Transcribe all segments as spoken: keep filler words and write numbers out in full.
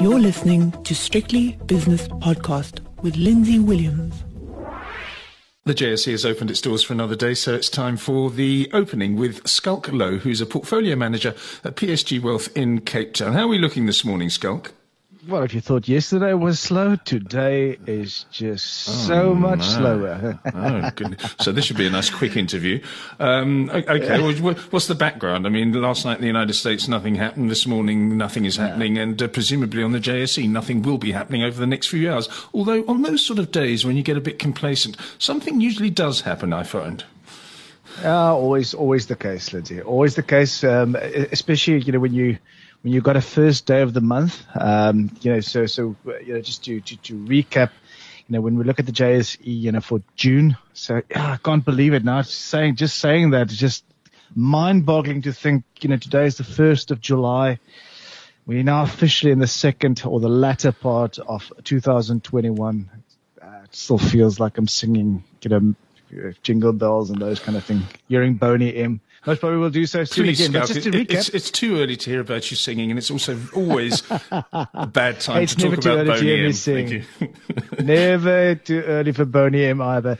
You're listening to Strictly Business Podcast with Lindsay Williams. The J S E has opened its doors for another day, so it's time for the opening with Schalk Louw, who's a portfolio manager at P S G Wealth in Cape Town. How are we looking this morning, Schalk? Well, if you thought yesterday was slow, today is just oh, so much no. slower. Oh, goodness. So this should be a nice quick interview. Um, okay, well, what's the background? I mean, last night in the United States, nothing happened. This morning, nothing is happening. Yeah. And uh, presumably on the J S E, nothing will be happening over the next few hours. Although on those sort of days when you get a bit complacent, something usually does happen, I find. Uh, always, always the case, Lindsay. Always the case, um, especially, you know, when you... When you've got a first day of the month, um, you know, so, so, you know, just to, to, to recap, you know, when we look at the J S E, you know, for June, so yeah, I can't believe it now. Saying, just saying that, it's just mind boggling to think, you know, today is the first of July. We're now officially in the second or the latter part of two thousand twenty-one. Uh, it still feels like I'm singing, you know, Jingle Bells and those kind of things, hearing Boney M. Most probably will do so soon. Please, again. But just to recap, it's, it's too early to hear about you singing, and it's also always a bad time to talk about Boney M. Thank you. Never too early for Boney M either.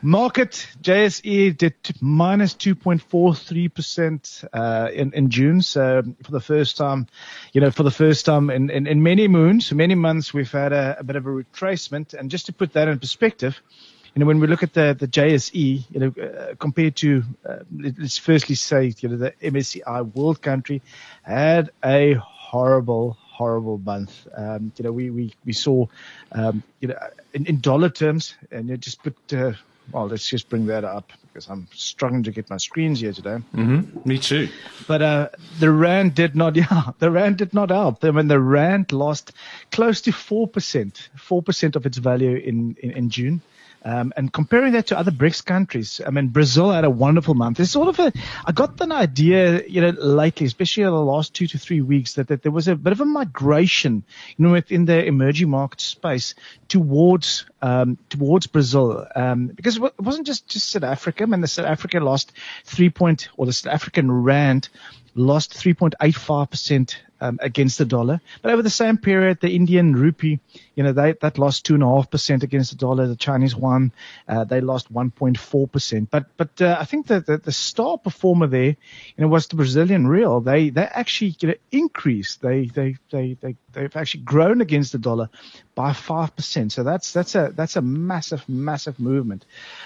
Market, J S E did minus two point four three percent uh, in, in June. So for the first time, you know, for the first time in, in, in many moons, many months, we've had a, a bit of a retracement. And just to put that in perspective, you know, when we look at the, the J S E, you know, uh, compared to, uh, let's firstly say, you know, the M S C I World Country had a horrible, horrible month. Um, you know, we we we saw, um, you know, in, in dollar terms, and you just put, uh, well, let's just bring that up because I'm struggling to get my screens here today. Mm-hmm. Me too. But uh, the rand did not, yeah, the rand did not help. I mean, the rand lost close to four percent, four percent of its value in in, in June. Um, and comparing that to other BRICS countries, I mean, Brazil had a wonderful month. It's sort of a, I got an idea, you know, lately, especially in the last two to three weeks, that, that there was a bit of a migration, you know, within the emerging market space towards, um, towards Brazil. Um, because it wasn't just, just South Africa. I mean, the South Africa lost three point, or the South African rand lost three point eight five percent. Um, against the dollar. But over the same period, the Indian rupee, you know, they, that lost two and a half percent against the dollar. The Chinese yuan, uh, they lost one point four percent. But, but, uh, I think that the, the star performer there, you know, was the Brazilian real. They, they actually, you know, increased. They, they, they, they, they've actually grown against the dollar by five percent. So that's, that's a, that's a massive, massive movement.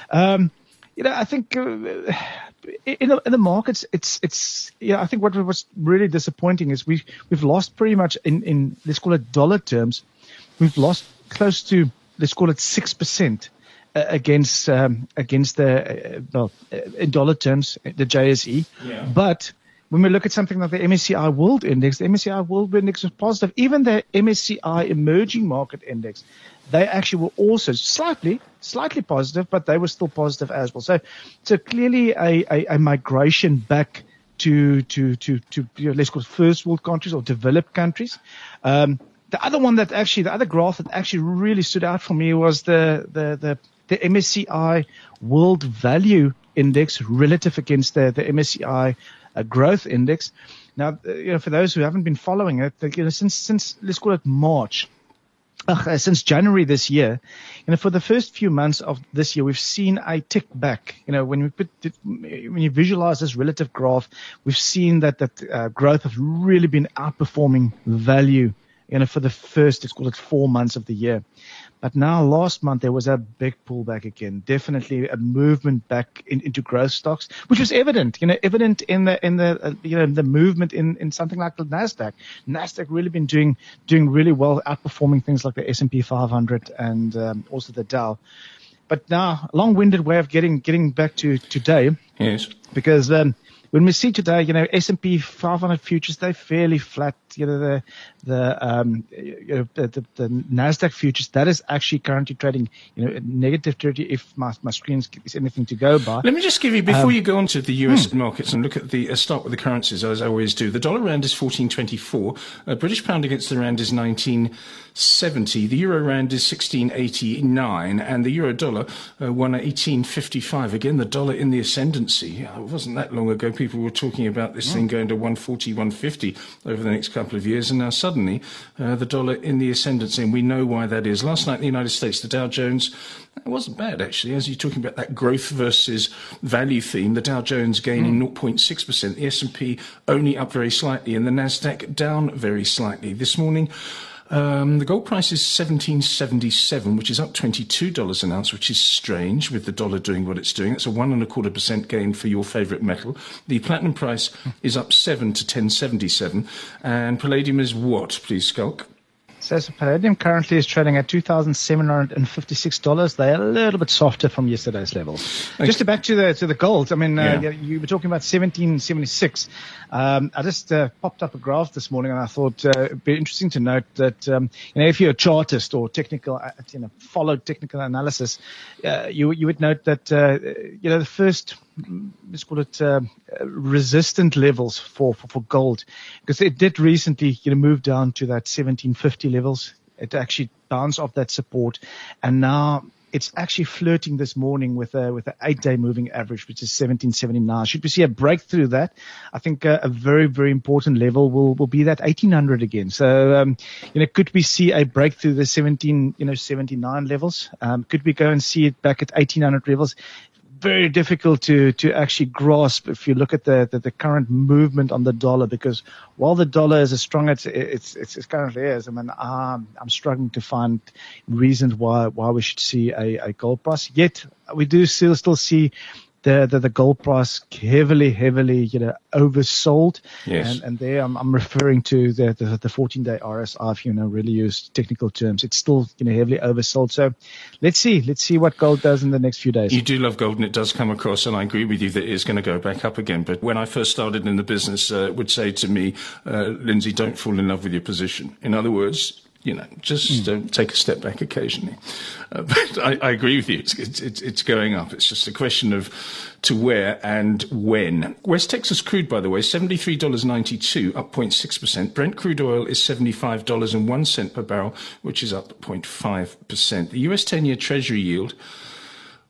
Um, You know, I think uh, in, the, in the markets, it's it's. Yeah, I think what was really disappointing is we we've lost pretty much in, in let's call it dollar terms, we've lost close to let's call it six percent against um, against the uh, well in dollar terms the J S E, yeah. But when we look at something like the M S C I World Index, the M S C I World Index was positive. Even the M S C I Emerging Market Index, they actually were also slightly, slightly positive, but they were still positive as well. So, so clearly a, a, a migration back to to to to you know, let's call it first world countries or developed countries. Um, the other one that actually, the other graph that actually really stood out for me was the the the, the M S C I World Value Index relative against the the M S C I. A growth index. Now, you know, for those who haven't been following it, you know, since since let's call it March, uh, since January this year, you know, for the first few months of this year, we've seen a tick back. You know, when we put when you visualize this relative graph, we've seen that that uh, growth has really been outperforming value. You know, for the first, let's call it four months of the year. But now last month, there was a big pullback again, definitely a movement back in, into growth stocks, which was evident, you know, evident in the, in the, uh, you know, the movement in, in something like the Nasdaq. Nasdaq really been doing, doing really well, outperforming things like the S and P five hundred and um, also the Dow. But now, long-winded way of getting, getting back to today. Yes. Because, um, when we see today, you know, S and P five hundred futures, they're fairly flat. You know, the the um, you know, the, the, the Nasdaq futures, that is actually currently trading, you know, negative thirty. If my my screen is anything to go by. Let me just give you before um, you go on to the U S hmm. markets and look at the uh, start with the currencies as I always do. The dollar rand is fourteen twenty-four. Uh, British pound against the rand is nineteen seventy. The euro rand is sixteen eighty-nine, and the euro dollar uh, one eighteen fifty-five. Again, the dollar in the ascendancy. Yeah, it wasn't that long ago. People people were talking about this thing going to one forty, one fifty over the next couple of years, and now suddenly uh, the dollar in the ascendancy, and we know why that is. Last night in the United States, the Dow Jones, it wasn't bad actually, as you're talking about that growth versus value theme, the Dow Jones gaining mm. zero point six percent, the S and P only up very slightly, and the Nasdaq down very slightly. This morning, Um, the gold price is seventeen seventy-seven, which is up twenty-two dollars an ounce, which is strange with the dollar doing what it's doing. That's a one and a quarter percent gain for your favourite metal. The platinum price is up seven to ten seventy-seven. And palladium is what, please, Skulk? So, so palladium currently is trading at two thousand seven hundred fifty-six dollars. They are a little bit softer from yesterday's level. Okay. Just to back to the to the gold, I mean, yeah. uh, you were talking about seventeen seventy-six. Um, I just uh, popped up a graph this morning, and I thought uh, it would be interesting to note that um, you know, if you're a chartist or technical, uh, you know, followed technical analysis, uh, you you would note that uh, you know the first, let's call it uh, resistant levels for, for, for gold, because it did recently you know, move down to that seventeen fifty levels. It actually bounced off that support, and now it's actually flirting this morning with a, with an eight-day moving average, which is seventeen seventy-nine. Should we see a breakthrough that, I think a, a very, very important level will, will be that eighteen hundred again. So, um, you know, could we see a breakthrough the seventeen, you know, seventy-nine levels? Um, could we go and see it back at eighteen hundred levels? Very difficult to, to actually grasp if you look at the, the, the current movement on the dollar, because while the dollar is as strong as it's, it's, it's currently is, I mean, I'm, I'm struggling to find reasons why why we should see a, a gold price. Yet we do still still see the, the, the gold price heavily, heavily, you know, oversold. Yes. And, and there I'm, I'm referring to the, the, the fourteen-day R S I, if you know, really use technical terms. It's still, you know, heavily oversold. So let's see. Let's see what gold does in the next few days. You do love gold, and it does come across, and I agree with you that it's going to go back up again. But when I first started in the business, uh, it would say to me, uh, Lindsay, don't fall in love with your position. In other words, you know, just don't take a step back occasionally. Uh, but I, I agree with you. It's, it's, it's going up. It's just a question of to where and when. West Texas crude, by the way, seventy-three ninety-two, up zero point six percent. Brent crude oil is seventy-five dollars and one cent per barrel, which is up zero point five percent. The U S ten-year Treasury yield,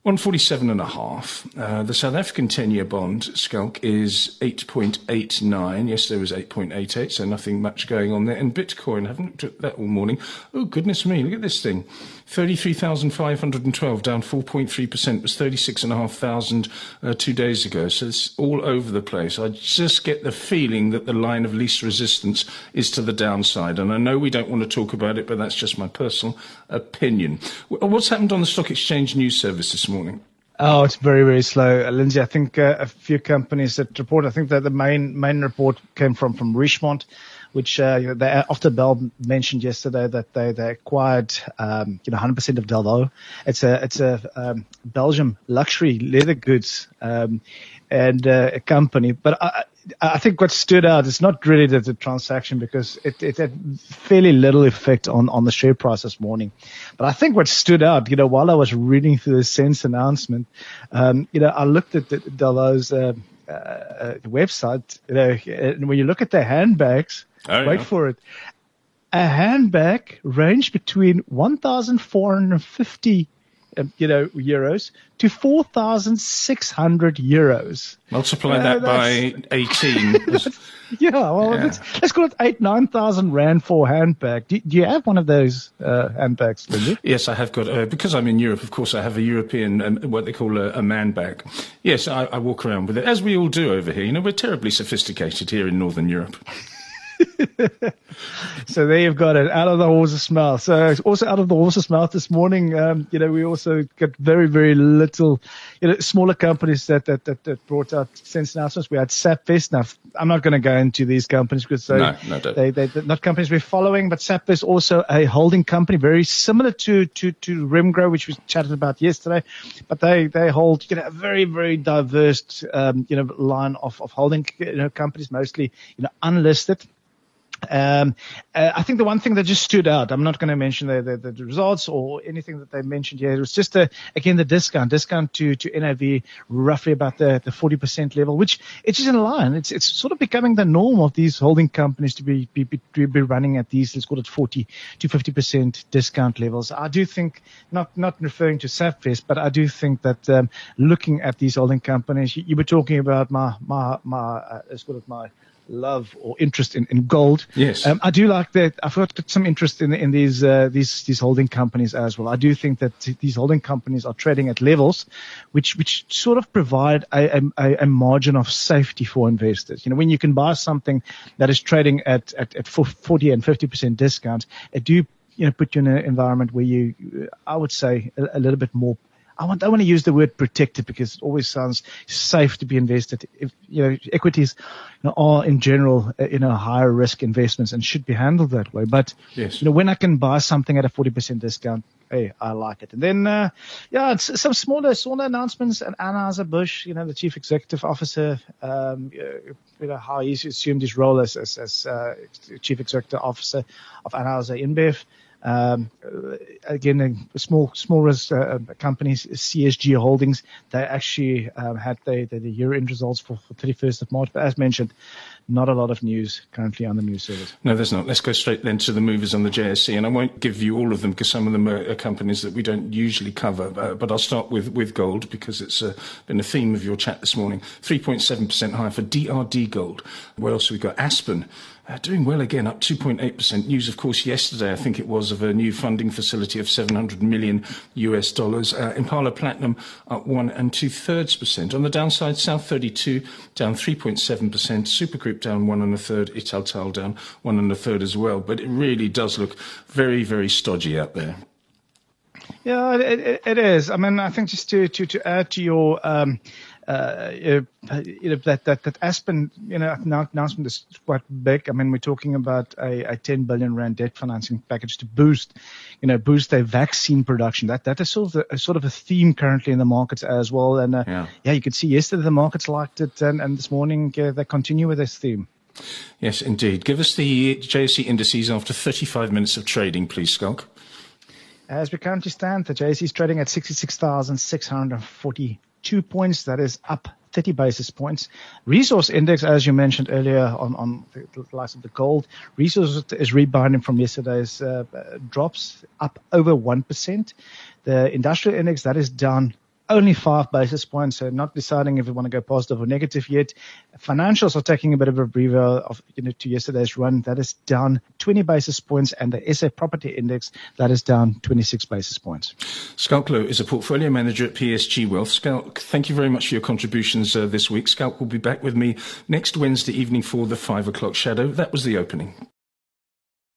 one forty-seven and a half. Uh, the South African ten-year bond, Skulk, is eight point eight nine. Yes, there was eight point eight eight, so nothing much going on there. And Bitcoin, I haven't looked at that all morning. Oh, goodness me, look at this thing. thirty-three thousand five hundred twelve, down four point three percent, was thirty-six thousand five hundred uh, two days ago. So it's all over the place. I just get the feeling that the line of least resistance is to the downside. And I know we don't want to talk about it, but that's just my personal opinion. What's happened on the Stock Exchange News Service this morning? morning? Oh, it's very, very slow. Uh, Lindsay, I think uh, a few companies that report, I think that the main main report came from, from Richemont, which uh, they, after Bell mentioned yesterday that they, they acquired um, you know, one hundred percent of Delvaux. It's a, it's a um, Belgium luxury leather goods um, and uh, a company. But I, I think what stood out is not really the, the transaction, because it, it had fairly little effect on, on the share price this morning. But I think what stood out, you know, while I was reading through the SENS announcement, um, you know, I looked at the, the Delvaux's uh, uh, website, you know, and when you look at their handbags, oh, wait yeah. for it, a handbag ranged between one thousand four hundred fifty Um, you know, euros to four thousand six hundred euros. Multiply uh, that by eighteen. yeah, well, yeah. Let's, let's call it eight, nine thousand rand for handbag. Do, do you have one of those uh, handbags, Lindsay? Yes, I have got. Uh, because I'm in Europe, of course, I have a European um, what they call a, a man bag. Yes, I, I walk around with it, as we all do over here. You know, we're terribly sophisticated here in Northern Europe. So there you've got it, out of the horse's mouth. So also out of the horse's mouth this morning, um, you know, we also got very, very little, you know, smaller companies that that, that, that brought out sense announcements. We had Sapfest. Now, I'm not going to go into these companies because they, no, no, they, they, they're not companies we're following, but Sapfest also a holding company, very similar to, to, to Rimgro, which we chatted about yesterday, but they, they hold, you know, a very, very diverse, um, you know, line of, of holding you know, companies, mostly, you know, unlisted. Um, uh, I think the one thing that just stood out, I'm not going to mention the, the, the results or anything that they mentioned here. It was just, a, again, the discount, discount to, to N A V, roughly about the, the forty percent level, which it's just in line. It's it's sort of becoming the norm of these holding companies to be, be, to be running at these, let's call it forty to fifty percent discount levels. I do think, not, not referring to Sapfest, but I do think that um, looking at these holding companies, you, you were talking about my, my, my uh, let's call it my, love or interest in, in gold. Yes. Um, I do like that. I've got some interest in in these uh, these these holding companies as well. I do think that these holding companies are trading at levels which which sort of provide a, a, a margin of safety for investors. You know, when you can buy something that is trading at at, at forty and fifty percent discounts, it do you know put you in an environment where you, I would say, a, a little bit more. I want, I want to use the word protected because it always sounds safe to be invested. If, you know, equities you know, are in general, uh, you know, higher risk investments and should be handled that way. But, yes. you know, when I can buy something at a forty percent discount, hey, I like it. And then, uh, yeah, it's some smaller, smaller announcements. And Anheuser-Busch, you know, the chief executive officer, um, you know, how he's assumed his role as, as, as, uh, chief executive officer of Anheuser-Inbev. Um, again, a small, small uh, companies, C S G Holdings, they actually um, had the, the, the year-end results for, for thirty-first of March. But as mentioned, not a lot of news currently on the news service. No, there's not. Let's go straight then to the movers on the J S E. And I won't give you all of them because some of them are companies that we don't usually cover. Uh, but I'll start with, with gold because it's uh, been a theme of your chat this morning. three point seven percent higher for D R D Gold. What else have we got? Aspen. Uh, doing well again, up two point eight percent. News, of course, yesterday, I think it was, of a new funding facility of seven hundred million US dollars. Uh, Impala Platinum up one and two thirds percent. On the downside, South thirty-two down three point seven percent. Supergroup down one and a third. Italtal down one and a third as well. But it really does look very, very stodgy out there. Yeah, it, it, it is. I mean, I think just to, to, to add to your, um, Uh, you know, that, that, that Aspen, you know, announcement is quite big. I mean, we're talking about a, a ten billion rand debt financing package to boost, you know, boost their vaccine production. That, that is sort of a, sort of a theme currently in the markets as well. And uh, yeah. yeah, you could see yesterday the markets liked it. And, and this morning uh, they continue with this theme. Yes, indeed. Give us the J S E indices after thirty-five minutes of trading, please, Schalk. As we currently stand, the J S E is trading at sixty-six thousand six hundred forty two points, that is up thirty basis points. Resource index, as you mentioned earlier on, on the price of the gold, resource is rebounding from yesterday's uh, drops, up over one percent. The industrial index, that is down only five basis points, so not deciding if we want to go positive or negative yet. Financials are taking a bit of a breather of, you know, to yesterday's run. That is down twenty basis points, and the S A Property Index, that is down twenty-six basis points. Schalk Louw is a portfolio manager at P S G Wealth. Schalk, thank you very much for your contributions uh, this week. Schalk will be back with me next Wednesday evening for the five o'clock shadow. That was the opening.